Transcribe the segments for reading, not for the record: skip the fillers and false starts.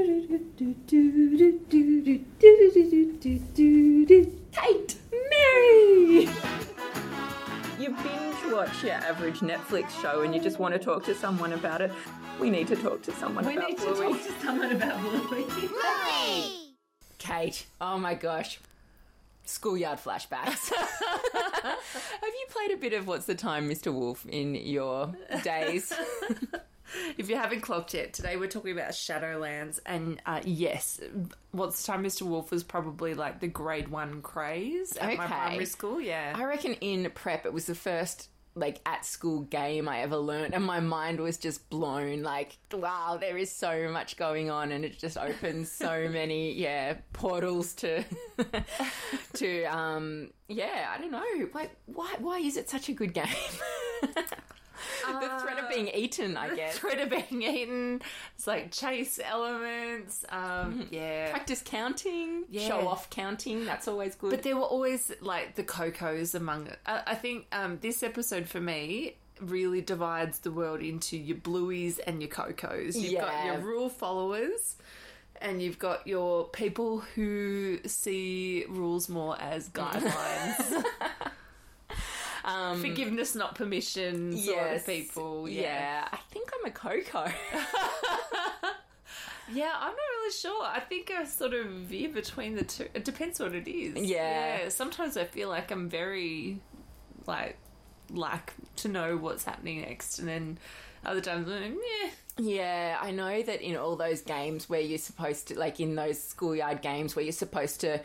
Kate! Mary! You binge watch your average Netflix show and you just want to talk to someone about it. We need to talk to someone about Bluey. Kate, oh my gosh. Schoolyard flashbacks. Have you played a bit of What's the Time, Mr. Wolf, in your days? If you haven't clocked it, today we're talking about Shadowlands. And yes, What's the Time, Mr. Wolf was probably like the grade one craze at my primary school, yeah. I reckon in prep it was the first like at school game I ever learned, and my mind was just blown, like, wow, there is so much going on, and it just opens so many portals to I don't know, like why is it such a good game? The threat of being eaten, I guess. The threat of being eaten. It's like chase elements. Practice counting. Yeah. Show off counting. That's always good. But there were always like the Cocos among it. I think this episode for me really divides the world into your Blueys and your Cocos. You've got your rule followers. And you've got your people who see rules more as guidelines. Forgiveness, not permission sort of people. Yeah, I think I'm a Coco. Yeah, I'm not really sure. I think I sort of veer between the two. It depends what it is. Yeah. Sometimes I feel like I'm very, like to know what's happening next. And then other times I'm like, meh. Yeah, I know that in all those games where you're supposed to, like in those schoolyard games where you're supposed to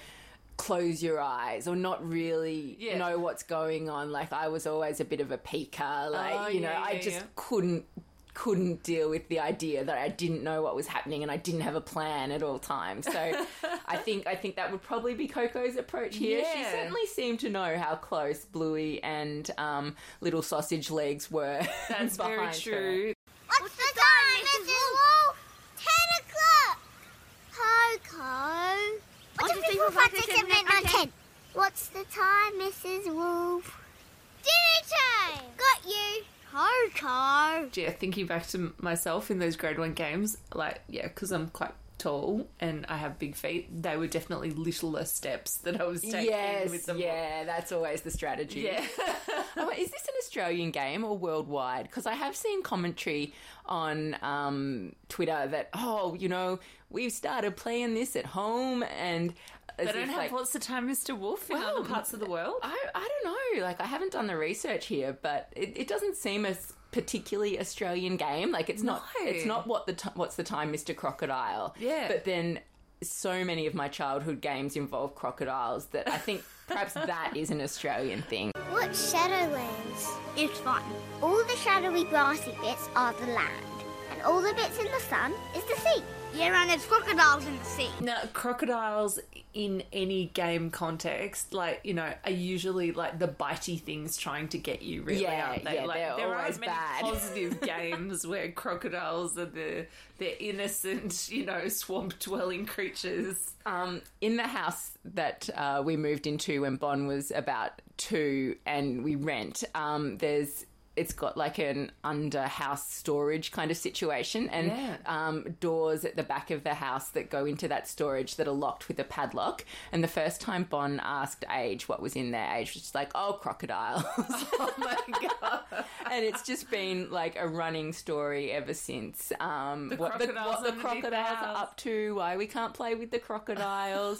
close your eyes or not really know what's going on. Like I was always a bit of a peeker. I just couldn't deal with the idea that I didn't know what was happening and I didn't have a plan at all times. So I think that would probably be Coco's approach here. Yeah. She certainly seemed to know how close Bluey and Little Sausage Legs were. That's very true. Her. What's the time, Mrs. Wolf? 10 o'clock. Coco. What's the time, Mrs. Wolf? Dinner time! Got you! Coco! Yeah, thinking back to myself in those grade one games, because I'm quite tall and I have big feet, they were definitely littler steps that I was taking with them. Yeah, that's always the strategy. Yeah. Oh, is this an Australian game or worldwide? Because I have seen commentary on Twitter that, we've started playing this at home and... They don't have What's the Time, Mr. Wolf in other parts of the world? I don't know. Like, I haven't done the research here, but it doesn't seem a particularly Australian game. Like, it's not What's the Time, Mr. Crocodile. Yeah. But then so many of my childhood games involve crocodiles that I think perhaps that is an Australian thing. What's Shadowlands? It's fun. All the shadowy grassy bits are the land, and all the bits in the sun is the sea. Yeah, and there's crocodiles in the sea. No, crocodiles in any game context, are usually like the bitey things trying to get you, really, aren't they? Yeah, there aren't many positive games where crocodiles are the innocent, swamp-dwelling creatures. In the house that we moved into when Bon was about two and we rent, it's got like an under-house storage kind of situation and doors at the back of the house that go into that storage that are locked with a padlock. And the first time Bon asked Age what was in there, Age was just like, oh, crocodiles. Oh, my God. And it's just been like a running story ever since. What the crocodiles are up to, why we can't play with the crocodiles.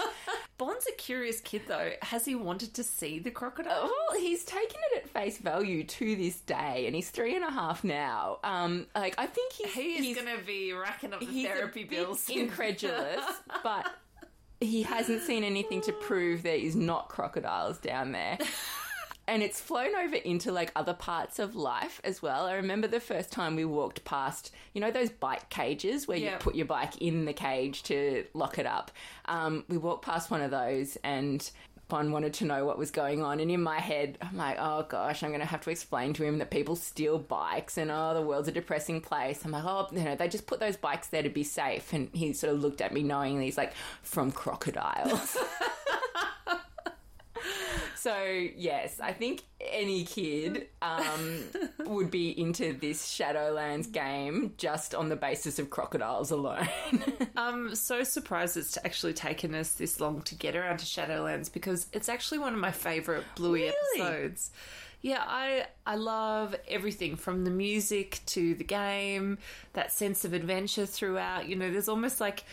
Bon's a curious kid, though. Has he wanted to see the crocodile? Well, he's taken it at face value to this day. And he's 3.5 now. I think he's going to be racking up the therapy bills. He's incredulous, but he hasn't seen anything to prove there is not crocodiles down there. And it's flown over into, other parts of life as well. I remember the first time we walked past, those bike cages where you put your bike in the cage to lock it up. We walked past one of those and... Bon wanted to know what was going on, and in my head I'm like, oh gosh, I'm going to have to explain to him that people steal bikes and the world's a depressing place. I'm like, they just put those bikes there to be safe. And he sort of looked at me knowingly, he's like, from crocodiles. So, yes, I think any kid would be into this Shadowlands game just on the basis of crocodiles alone. I'm so surprised it's actually taken us this long to get around to Shadowlands because it's actually one of my favourite Bluey episodes. Yeah, I love everything from the music to the game, that sense of adventure throughout. You know, there's almost like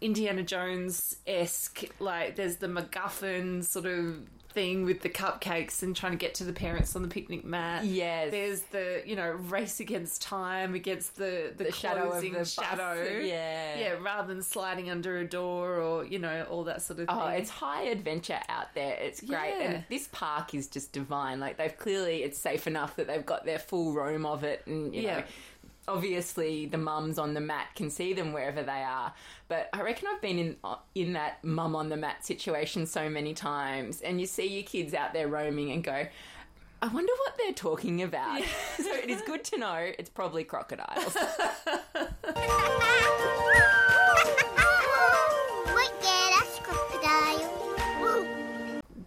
Indiana Jones-esque, like there's the MacGuffin sort of thing with the cupcakes and trying to get to the parents on the picnic mat. Yes. There's the, you know, race against time against the shadow of the shadow. Yeah. Yeah, rather than sliding under a door or, you know, all that sort of thing. Oh, it's high adventure out there. It's great. Yeah. And this park is just divine. Like they've clearly, it's safe enough that they've got their full roam of it and, you know, obviously, the mums on the mat can see them wherever they are. But I reckon I've been in that mum on the mat situation so many times. And you see your kids out there roaming and go, I wonder what they're talking about. Yeah. So it is good to know it's probably crocodiles.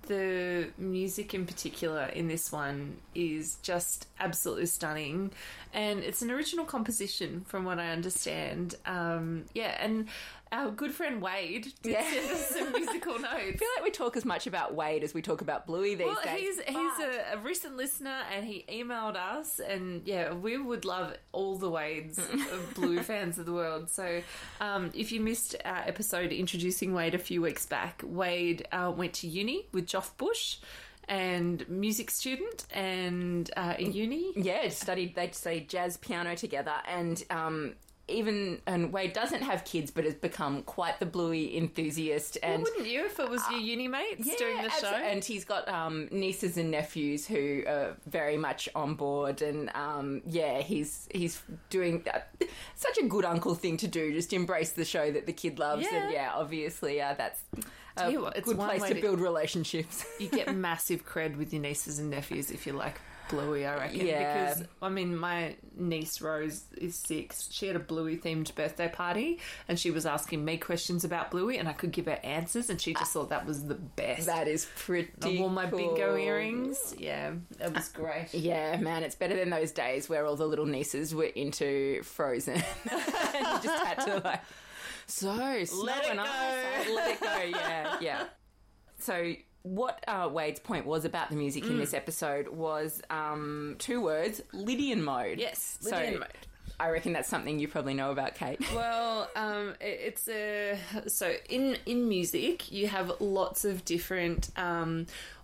The music in particular in this one is just absolutely stunning, and it's an original composition from what I understand. And our good friend Wade did send us some musical notes. I feel like we talk as much about Wade as we talk about Bluey these days. Well, he's a recent listener, and he emailed us, and, yeah, we would love all the Wades of Bluey fans of the world. So if you missed our episode introducing Wade a few weeks back, Wade went to uni with Joff Bush, and music student, and in uni. Yeah, they studied jazz piano together, and... Wade doesn't have kids but has become quite the Bluey enthusiast. And well, wouldn't you if it was your uni mates doing the show? And he's got nieces and nephews who are very much on board, and he's doing such a good uncle thing to do, just embrace the show that the kid loves. Yeah. And obviously that's a good place to build relationships. You get massive cred with your nieces and nephews if you like Bluey, I reckon. Yeah. Because, I mean, my niece Rose is 6. She had a Bluey-themed birthday party, and she was asking me questions about Bluey, and I could give her answers, and she just thought that was the best. That is pretty cool. I wore my Bingo earrings. Yeah, it was great. Yeah, man, it's better than those days where all the little nieces were into Frozen. And you just had to, let it go, yeah. So... what Wade's point was about the music in this episode was 2 words, Lydian mode. Yes, Lydian mode. I reckon that's something you probably know about, Kate. Well, in music you have lots of different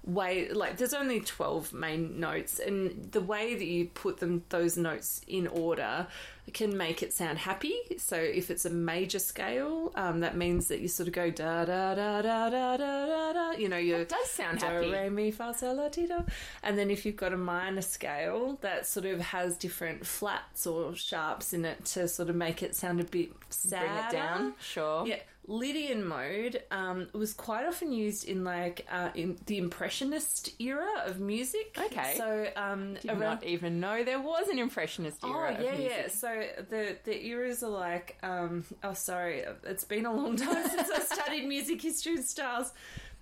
way. Like there's only 12 main notes, and the way that you put those notes in order can make it sound happy. So if it's a major scale, that means that you sort of go da da da da da da da. You know, that does sound happy. Do re mi fa sol la ti do. And then if you've got a minor scale, that sort of has different flats or sharps in it to sort of make it sound a bit sadder. Bring it down. Sure. Yeah. Lydian mode was quite often used in in the Impressionist era of music. Okay, so I did not even know there was an Impressionist era. Oh yeah, of music. Yeah. So the eras are like it's been a long time since I studied music history and styles,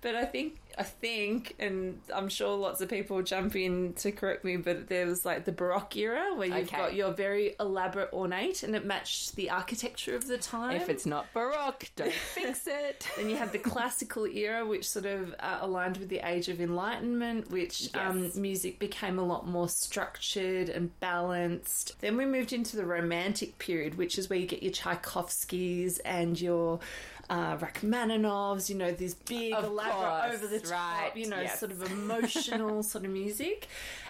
but I think, and I'm sure lots of people jump in to correct me, but there was like the Baroque era where you've got your very elaborate ornate, and it matched the architecture of the time. If it's not Baroque, don't fix it. Then you had the classical era, which sort of aligned with the Age of Enlightenment, which music became a lot more structured and balanced. Then we moved into the Romantic period, which is where you get your Tchaikovskys and your Rachmaninoffs, you know, these big elaborate over the top, sort of emotional sort of music.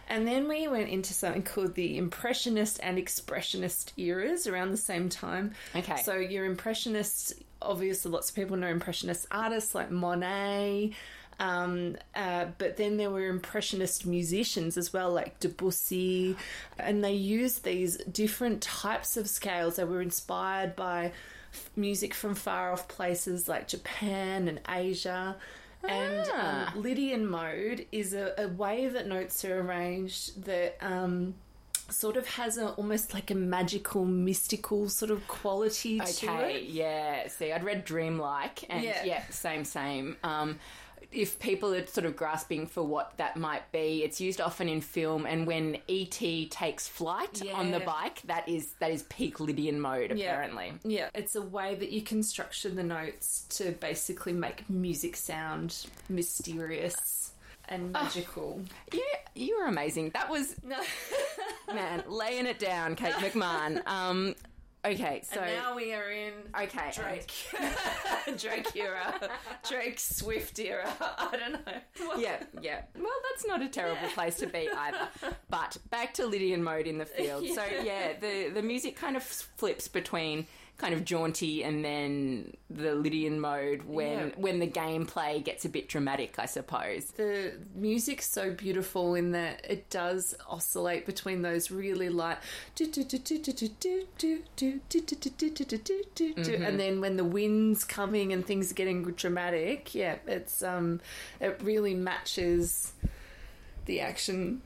And then we went into something called the Impressionist and Expressionist eras around the same time. Okay. So your Impressionists, obviously lots of people know Impressionist artists like Monet, but then there were Impressionist musicians as well, like Debussy, and they used these different types of scales that were inspired by music from far-off places like Japan and Asia. And Lydian mode is a way that notes are arranged that sort of has almost like a magical, mystical sort of quality to it. Okay, yeah. See, I'd read dreamlike and same. if people are sort of grasping for what that might be, it's used often in film, and when E.T. takes flight on the bike, that is peak Lydian mode, apparently. Yeah, it's a way that you can structure the notes to basically make music sound mysterious and magical. You were amazing. That was... Man, laying it down, Kate McMahon. Okay, so... And now we are in Drake. Drake era. Drake Swift era. I don't know. Well, yeah. Well, that's not a terrible place to be either. But back to Lydian mode in the field. So, the music kind of flips between kind of jaunty and then the Lydian mode when the gameplay gets a bit dramatic, I suppose. The music's so beautiful in that it does oscillate between those really light and then when the wind's coming and things are getting dramatic, it's it really matches the action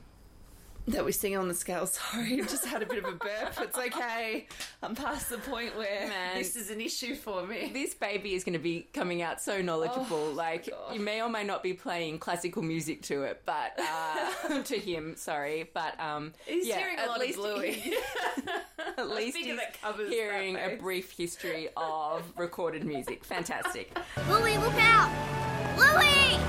that we sing on the scale. Sorry, I've just had a bit of a burp. It's okay. I'm past the point where this is an issue for me. This baby is going to be coming out so knowledgeable. You may or may not be playing classical music to it, but to him, sorry. But he's hearing a lot of Bluey. At least he's hearing a brief history of recorded music. Fantastic. Bluey, look out! Bluey!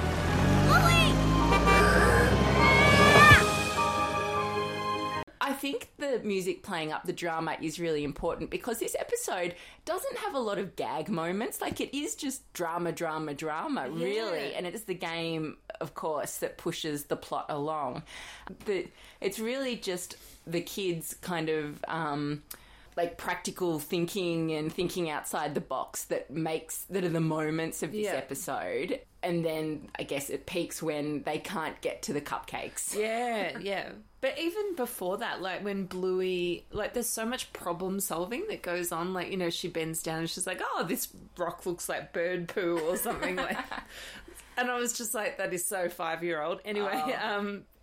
I think the music playing up the drama is really important because this episode doesn't have a lot of gag moments. Like, it is just drama, really. Yeah. And it is the game, of course, that pushes the plot along. It's really just the kids kind of... practical thinking and thinking outside the box that are the moments of this episode. And then I guess it peaks when they can't get to the cupcakes. Yeah. But even before that, when Bluey, there's so much problem solving that goes on. She bends down and she's like, oh, this rock looks like bird poo or something. And I was just like, that is so 5-year-old. Anyway,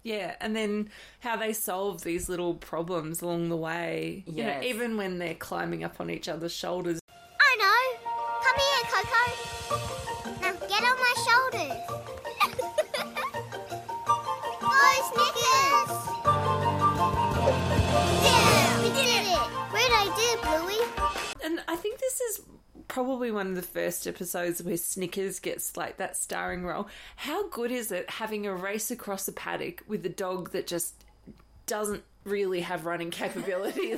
yeah, and then how they solve these little problems along the way, even when they're climbing up on each other's shoulders. I know. Come here, Coco. Now get on my shoulders. Go, Snickers. Yeah, we did it. Great idea, Bluey. And I think this is probably one of the first episodes where Snickers gets that starring role. How good is it having a race across a paddock with a dog that just doesn't really have running capability?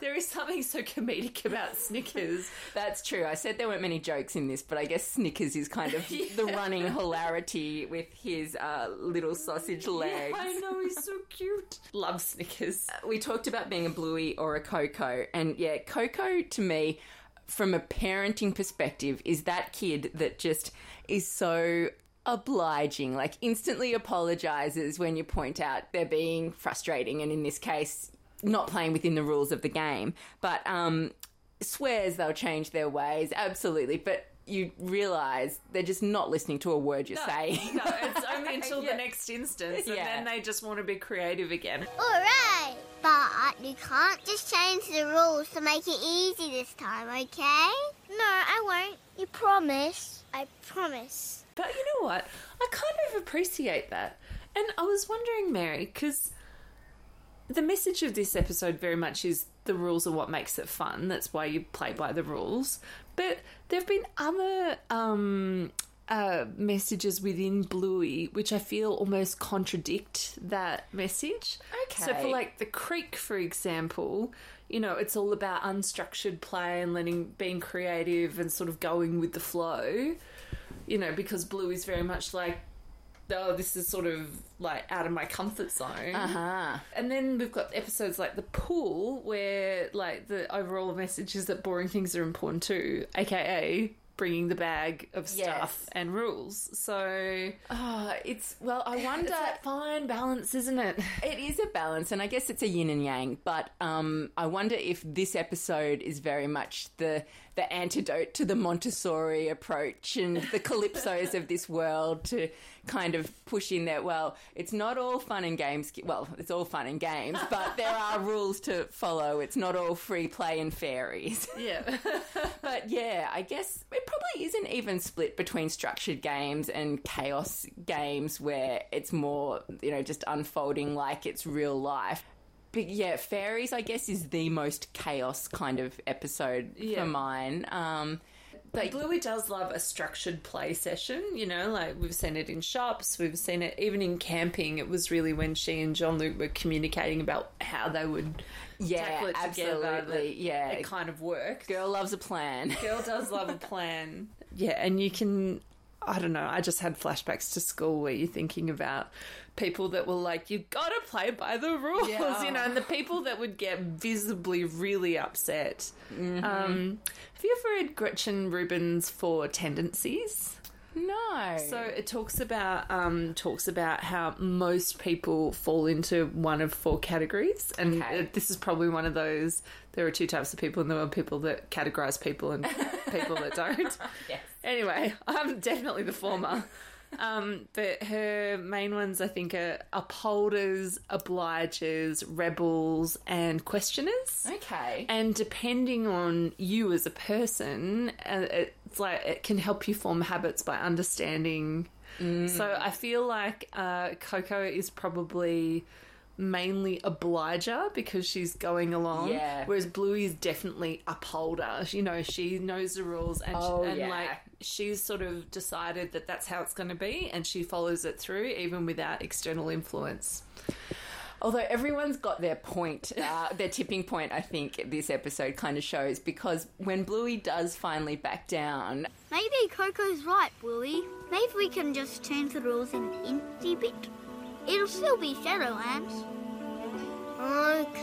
There is something so comedic about Snickers. That's true. I said there weren't many jokes in this, but I guess Snickers is kind of the running hilarity with his little sausage legs. Yeah, I know, he's so cute. Love Snickers. We talked about being a Bluey or a Coco, and Coco to me, from a parenting perspective, is that kid that just is so obliging, instantly apologises when you point out they're being frustrating and in this case not playing within the rules of the game, but swears they'll change their ways, absolutely, but you realise they're just not listening to a word you're saying. No, it's only until the next instance and then they just want to be creative again. All right. But you can't just change the rules to make it easy this time, okay? No, I won't. You promise? I promise. But you know what? I kind of appreciate that. And I was wondering, Mary, because the message of this episode very much is the rules are what makes it fun. That's why you play by the rules. But there have been other messages within Bluey which I feel almost contradict that message. Okay. So for the creek, for example, it's all about unstructured play and being creative and sort of going with the flow, because Bluey's very much this is sort of out of my comfort zone. Uh-huh. And then we've got episodes like the pool where the overall message is that boring things are important too, aka bringing the bag of stuff and rules. So I wonder... It's that fine balance, isn't it? It is a balance, and I guess it's a yin and yang, but I wonder if this episode is very much the antidote to the Montessori approach and the calypsos of this world to kind of push in that, it's not all fun and games. Well, it's all fun and games, but there are rules to follow. It's not all free play and fairies. Yeah. But But yeah, I guess it probably isn't even split between structured games and chaos games where it's more, you know, just unfolding like it's real life. But yeah, Fairies, I guess, is the most chaos kind of episode for mine. But Bluey does love a structured play session, you know, like we've seen it in shops, we've seen it even in camping. It was really when she and Jean-Luc were communicating about how they would tackle it together. It kind of works. Girl loves a plan. Girl does love a plan. Yeah, and you can... I don't know, I just had flashbacks to school where you're thinking about people that were like, you got to play by the rules, you know, and the people that would get visibly really upset. Mm-hmm. Have you ever read Gretchen Rubin's Four Tendencies? No. So it talks about how most people fall into one of four categories, and this is probably one of those. There are two types of people in the world: people that categorize people and people that don't. Yes. Anyway, I'm definitely the former. But her main ones, I think, are upholders, obligers, rebels, and questioners. Okay. And depending on you as a person, it's like it can help you form habits by understanding. Mm. So I feel like Coco is probably mainly obliger because she's going along, whereas Bluey is definitely upholder. You know, she knows the rules and she's sort of decided that that's how it's going to be, and she follows it through even without external influence. Although everyone's got their point, their tipping point, I think, this episode kind of shows, because when Bluey does finally back down... Maybe Coco's right, Bluey. Maybe we can just change the rules an empty bit. It'll still be Shadowlands. Okay.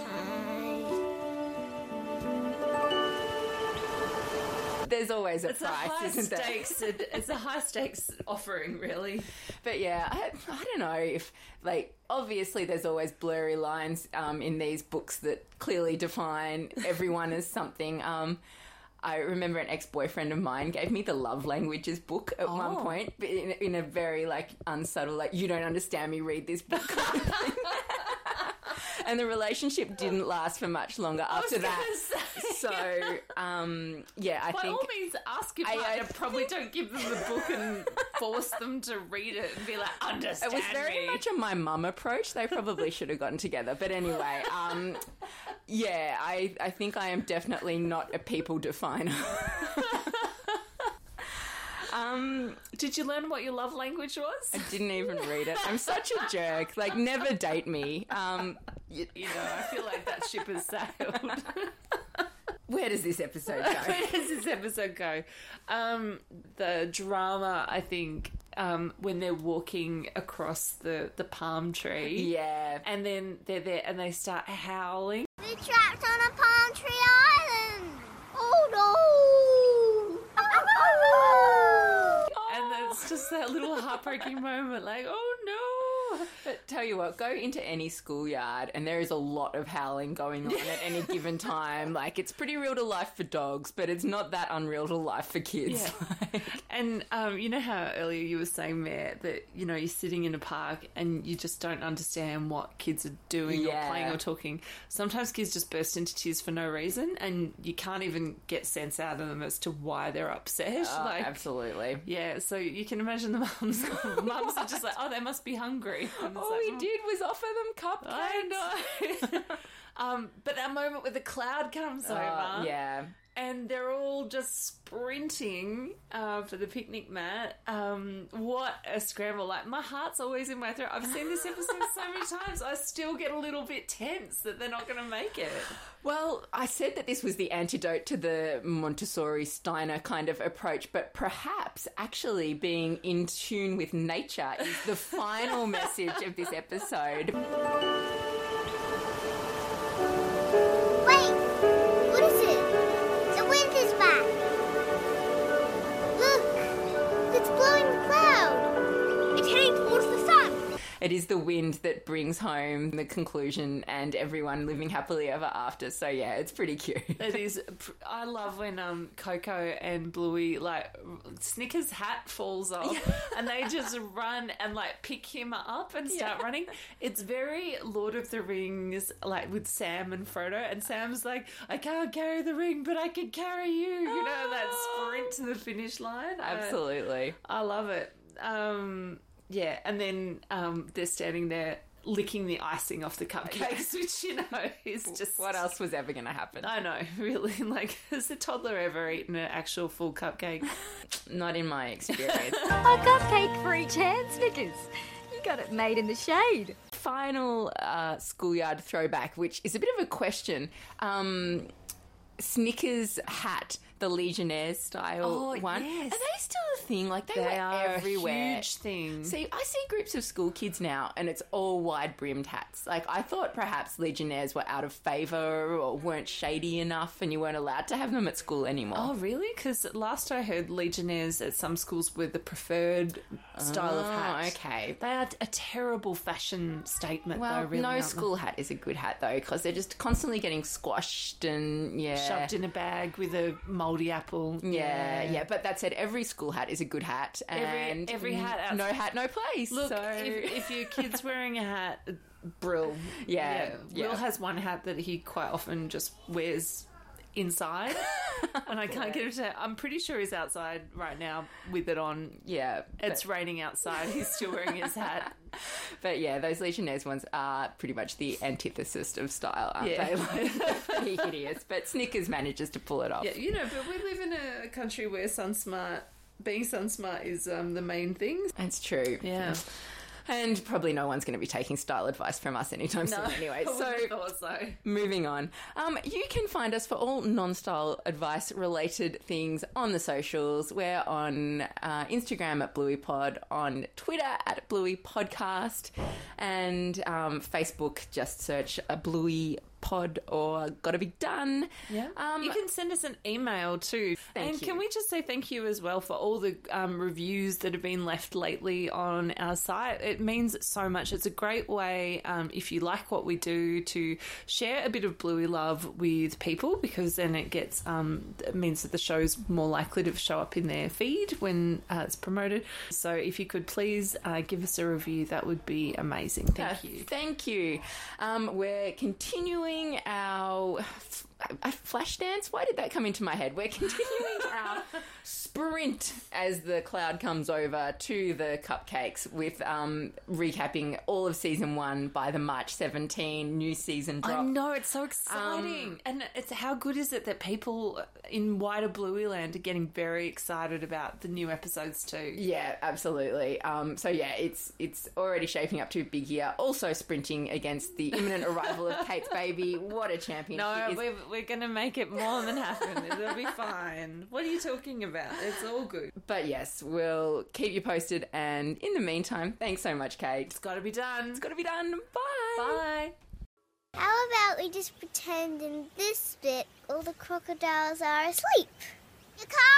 There's always a price, isn't there? It's a high-stakes offering, really. But, yeah, I don't know if, like... Obviously, there's always blurry lines in these books that clearly define everyone as something. I remember an ex-boyfriend of mine gave me the Love Languages book at one point in a very, like, unsubtle, like, you don't understand me, read this book. And the relationship didn't last for much longer after that. So, I think... By all means, ask your partner. Probably don't give them the book and force them to read it and be like, understand me. It was very much a my mum approach. They probably should have gotten together. But anyway, I think I am definitely not a people definer. Did you learn what your love language was? I didn't even read it. I'm such a jerk. Like, never date me. You know, I feel like that ship has sailed. Where does this episode go? The drama, I think, when they're walking across the palm tree. Yeah. And then they're there and they start howling. We're trapped on a palm tree island. Oh, no. Oh. And it's just that little heartbreaking moment, like, oh, no. But tell you what, go into any schoolyard and there is a lot of howling going on at any given time. Like, it's pretty real to life for dogs, but it's not that unreal to life for kids. Yeah. Like. And you know how earlier you were saying, Mare, that, you know, you're sitting in a park and you just don't understand what kids are doing or playing or talking. Sometimes kids just burst into tears for no reason and you can't even get sense out of them as to why they're upset. Oh, like, absolutely. Yeah, so you can imagine the mums. Mums are just like, oh, they must be hungry. All we did was offer them cupcakes. I know. But that moment where the cloud comes over, and they're all just sprinting for the picnic mat. What a scramble! Like, my heart's always in my throat. I've seen this episode so many times. I still get a little bit tense that they're not going to make it. Well, I said that this was the antidote to the Montessori Steiner kind of approach, but perhaps actually being in tune with nature is the final message of this episode. It is the wind that brings home the conclusion and everyone living happily ever after. So, yeah, it's pretty cute. It is. I love when Coco and Bluey, like, Snickers' hat falls off and they just run and, like, pick him up and start running. It's very Lord of the Rings, like, with Sam and Frodo. And Sam's like, I can't carry the ring, but I can carry you. You know, that get to the finish line. Absolutely. I love it. Yeah, and then they're standing there licking the icing off the cupcakes, which, you know, is just... What else was ever going to happen? I know, really. Like, has a toddler ever eaten an actual full cupcake? Not in my experience. A cupcake for each hand, Snickers. You got it made in the shade. Final schoolyard throwback, which is a bit of a question. Snickers hat, the Legionnaire style one. Yes. Are they still a thing? Like they are everywhere. A huge thing. See, I see groups of school kids now and it's all wide brimmed hats. Like I thought perhaps Legionnaires were out of favour or weren't shady enough and you weren't allowed to have them at school anymore. Oh, really? Because last I heard Legionnaires at some schools were the preferred style of hat. Okay. They are a terrible fashion statement though, really. No school hat is a good hat though because they're just constantly getting squashed and shoved in a bag with a mouldy apple. Yeah. But that said, every school hat is a good hat. And every hat out. No hat, no place. Look, so. if your kid's wearing a hat, Brill. Yeah. Will has one hat that he quite often just wears inside and I can't get him to... I'm pretty sure he's outside right now with it on. Yeah. It's raining outside. He's still wearing his hat. But yeah, those Legionnaires ones are pretty much the antithesis of style, aren't they? Like, they're pretty hideous. But Snickers manages to pull it off. Yeah, you know, but we live in a country where being Sunsmart is the main thing. That's true. Yeah. And probably no one's going to be taking style advice from us anytime soon anyway. So moving on. You can find us for all non-style advice related things on the socials. We're on Instagram at BlueyPod, on Twitter at BlueyPodcast, and Facebook, just search a Bluey Pod or Gotta Be Done. Yeah. You can send us an email too. Thank you. Can we just say thank you as well for all the reviews that have been left lately on our site? It means so much. It's a great way, if you like what we do, to share a bit of Bluey love with people because then it means that the show's more likely to show up in their feed when it's promoted. So if you could please give us a review, that would be amazing. Thank you. Thank you. We're continuing our flash dance. Why did that come into my head? We're continuing our sprint as the cloud comes over to the cupcakes with recapping all of season 1 by the March 17 new season drop. I know, it's so exciting. And it's how good is it that people in wider Bluey land are getting very excited about the new episodes too. Yeah, absolutely. It's already shaping up to a big year. Also sprinting against the imminent arrival of Kate's baby. What a champion she is. We're going to make it more than happen. It'll be fine. What are you talking about? It's all good. But yes, we'll keep you posted. And in the meantime, thanks so much, Kate. It's got to be done. It's got to be done. Bye. Bye. How about we just pretend in this bit all the crocodiles are asleep? You can't.